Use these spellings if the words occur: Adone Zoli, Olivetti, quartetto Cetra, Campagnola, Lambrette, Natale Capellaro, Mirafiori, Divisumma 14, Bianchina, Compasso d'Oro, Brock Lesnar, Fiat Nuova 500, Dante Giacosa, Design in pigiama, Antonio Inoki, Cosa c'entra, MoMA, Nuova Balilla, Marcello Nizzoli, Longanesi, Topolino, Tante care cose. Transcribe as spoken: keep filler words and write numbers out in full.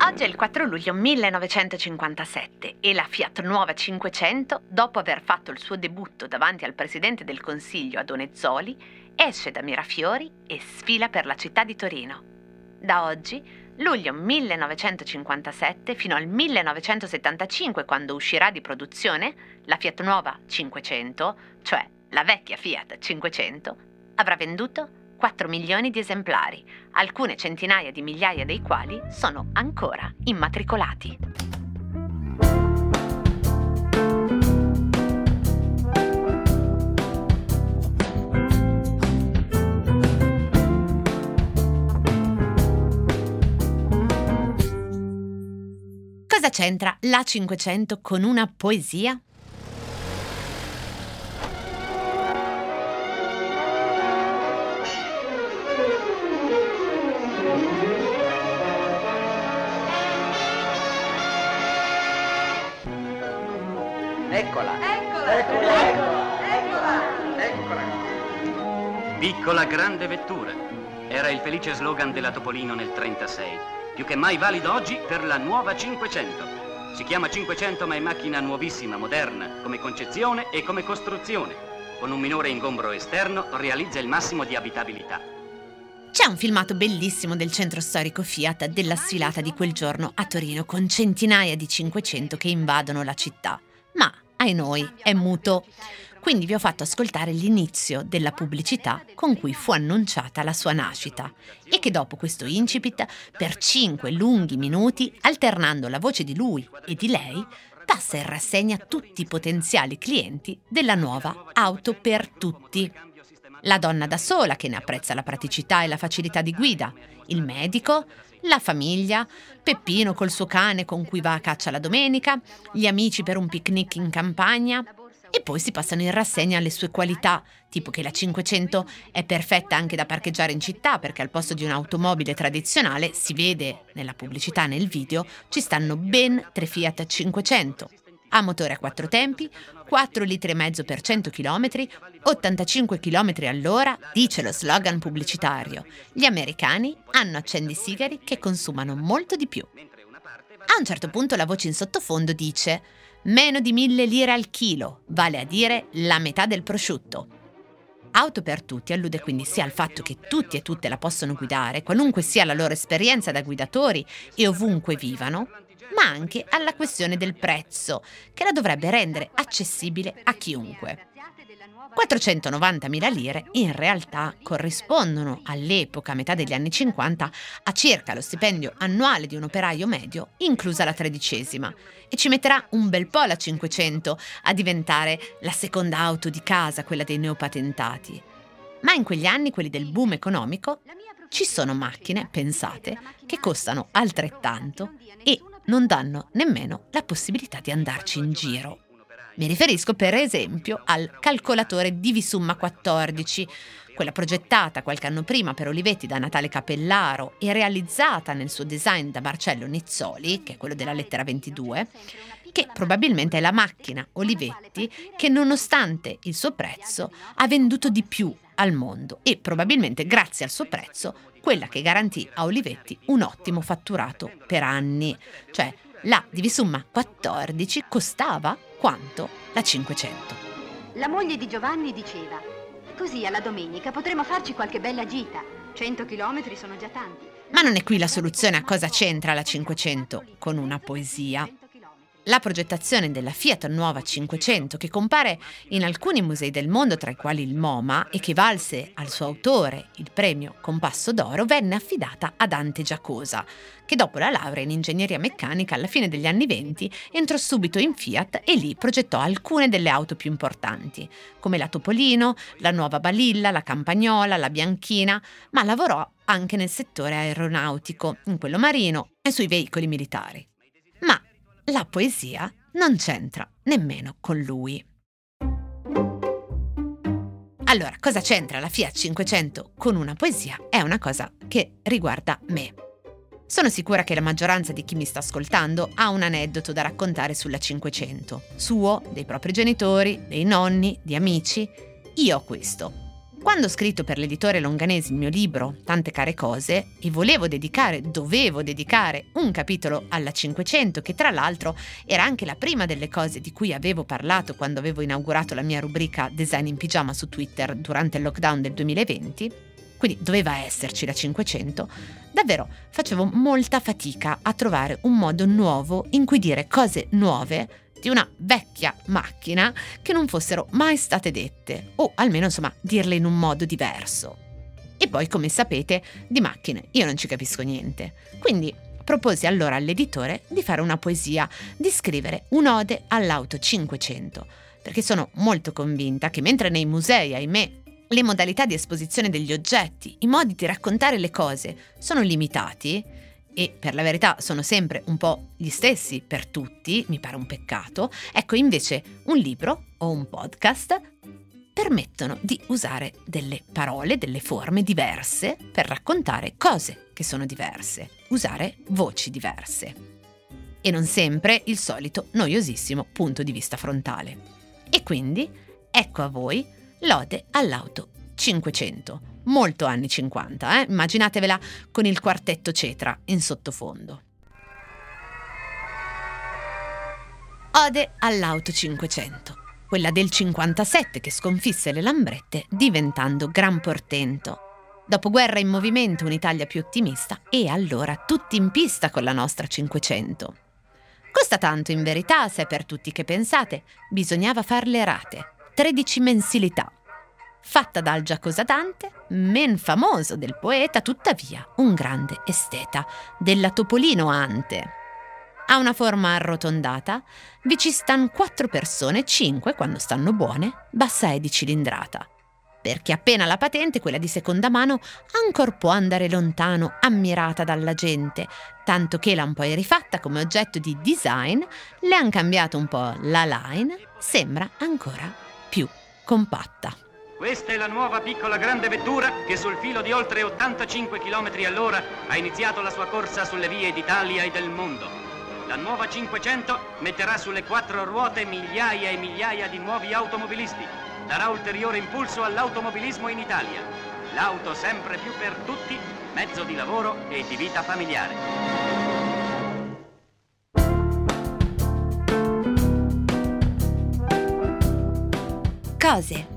Oggi è il quattro luglio millenovecentocinquantasette e la Fiat Nuova cinquecento, dopo aver fatto il suo debutto davanti al presidente del Consiglio Adone Zoli, esce da Mirafiori e sfila per la città di Torino. Da oggi, luglio millenovecentocinquantasette fino al millenovecentosettantacinque, quando uscirà di produzione, la Fiat Nuova cinquecento, cioè la vecchia Fiat cinquecento, avrà venduto quattro milioni di esemplari, alcune centinaia di migliaia dei quali sono ancora immatricolati. Cosa c'entra la cinquecento con una poesia? Eccola! Eccola! Eccola! Eccola! Eccola! Piccola grande vettura. Era il felice slogan della Topolino nel trentasei, più che mai valido oggi per la nuova cinquecento. Si chiama cinquecento ma è macchina nuovissima, moderna, come concezione e come costruzione. Con un minore ingombro esterno realizza il massimo di abitabilità. C'è un filmato bellissimo del centro storico Fiat della sfilata di quel giorno a Torino con centinaia di cinquecento che invadono la città. Ma, ai noi, è muto. Quindi vi ho fatto ascoltare l'inizio della pubblicità con cui fu annunciata la sua nascita e che dopo questo incipit, per cinque lunghi minuti, alternando la voce di lui e di lei, passa in rassegna tutti i potenziali clienti della nuova auto per tutti. La donna da sola, che ne apprezza la praticità e la facilità di guida, il medico, la famiglia, Peppino col suo cane con cui va a caccia la domenica, gli amici per un picnic in campagna. E poi si passano in rassegna le sue qualità, tipo che la cinquecento è perfetta anche da parcheggiare in città perché al posto di un'automobile tradizionale, si vede nella pubblicità e nel video, ci stanno ben tre Fiat cinquecento. Ha motore a quattro tempi, quattro litri e mezzo per cento chilometri, ottantacinque chilometri all'ora, dice lo slogan pubblicitario. Gli americani hanno accendisigari che consumano molto di più. A un certo punto la voce in sottofondo dice «meno di mille lire al chilo, vale a dire la metà del prosciutto». Auto per tutti allude quindi sia al fatto che tutti e tutte la possono guidare, qualunque sia la loro esperienza da guidatori e ovunque vivano, ma anche alla questione del prezzo, che la dovrebbe rendere accessibile a chiunque. quattrocentonovantamila lire in realtà corrispondono all'epoca, a metà degli anni cinquanta, a circa lo stipendio annuale di un operaio medio, inclusa la tredicesima, e ci metterà un bel po' la cinquecento a diventare la seconda auto di casa, quella dei neopatentati. Ma in quegli anni, quelli del boom economico, ci sono macchine, pensate, che costano altrettanto e non danno nemmeno la possibilità di andarci in giro. Mi riferisco per esempio al calcolatore Divisumma quattordici, quella progettata qualche anno prima per Olivetti da Natale Capellaro e realizzata nel suo design da Marcello Nizzoli, che è quello della lettera ventidue, che probabilmente è la macchina Olivetti che nonostante il suo prezzo ha venduto di più al mondo e probabilmente grazie al suo prezzo quella che garantì a Olivetti un ottimo fatturato per anni, cioè la Divisumma quattordici costava quanto la cinquecento. La moglie di Giovanni diceva: così alla domenica potremo farci qualche bella gita, cento chilometri sono già tanti. Ma non è qui la soluzione a cosa c'entra la cinquecento con una poesia. La progettazione della Fiat Nuova cinquecento, che compare in alcuni musei del mondo, tra i quali il MoMA, e che valse al suo autore il premio Compasso d'Oro, venne affidata a Dante Giacosa, che dopo la laurea in ingegneria meccanica alla fine degli anni venti entrò subito in Fiat e lì progettò alcune delle auto più importanti, come la Topolino, la Nuova Balilla, la Campagnola, la Bianchina, ma lavorò anche nel settore aeronautico, in quello marino e sui veicoli militari. Ma la poesia non c'entra nemmeno con lui. Allora, cosa c'entra la Fiat cinquecento con una poesia? È una cosa che riguarda me. Sono sicura che la maggioranza di chi mi sta ascoltando ha un aneddoto da raccontare sulla cinquecento, suo, dei propri genitori, dei nonni, di amici. Io ho questo. Quando ho scritto per l'editore Longanesi il mio libro Tante care cose e volevo dedicare, dovevo dedicare un capitolo alla Cinquecento, che tra l'altro era anche la prima delle cose di cui avevo parlato quando avevo inaugurato la mia rubrica Design in pigiama su Twitter durante il lockdown del duemilaventi, quindi doveva esserci la Cinquecento, davvero facevo molta fatica a trovare un modo nuovo in cui dire cose nuove di una vecchia macchina che non fossero mai state dette, o almeno insomma dirle in un modo diverso. E poi, come sapete, di macchine io non ci capisco niente, quindi proposi allora all'editore di fare una poesia, di scrivere un'ode all'auto Cinquecento, perché sono molto convinta che mentre nei musei, ahimè, le modalità di esposizione degli oggetti, i modi di raccontare le cose sono limitati, e per la verità sono sempre un po' gli stessi per tutti, mi pare un peccato, ecco invece un libro o un podcast permettono di usare delle parole, delle forme diverse per raccontare cose che sono diverse, usare voci diverse. E non sempre il solito noiosissimo punto di vista frontale. E quindi ecco a voi l'ode all'auto Cinquecento. Molto anni cinquanta, eh? Immaginatevela con il quartetto Cetra in sottofondo. Ode all'auto Cinquecento, quella del cinquantasette che sconfisse le Lambrette diventando gran portento. Dopoguerra in movimento, un'Italia più ottimista e allora tutti in pista con la nostra Cinquecento. Costa tanto in verità, se è per tutti che pensate, bisognava far le rate, tredici mensilità. Fatta dal Giacosa Dante, men famoso del poeta, tuttavia un grande esteta, della Topolino ante. Ha una forma arrotondata, vi ci stan quattro persone, cinque quando stanno buone, bassa è di cilindrata. Per chi appena la patente, quella di seconda mano, ancor può andare lontano, ammirata dalla gente, tanto che l'han poi rifatta come oggetto di design, le han cambiato un po' la line, sembra ancora più compatta. Questa è la nuova piccola grande vettura che sul filo di oltre ottantacinque chilometri all'ora ha iniziato la sua corsa sulle vie d'Italia e del mondo. La nuova Cinquecento metterà sulle quattro ruote migliaia e migliaia di nuovi automobilisti. Darà ulteriore impulso all'automobilismo in Italia. L'auto sempre più per tutti, mezzo di lavoro e di vita familiare. Cose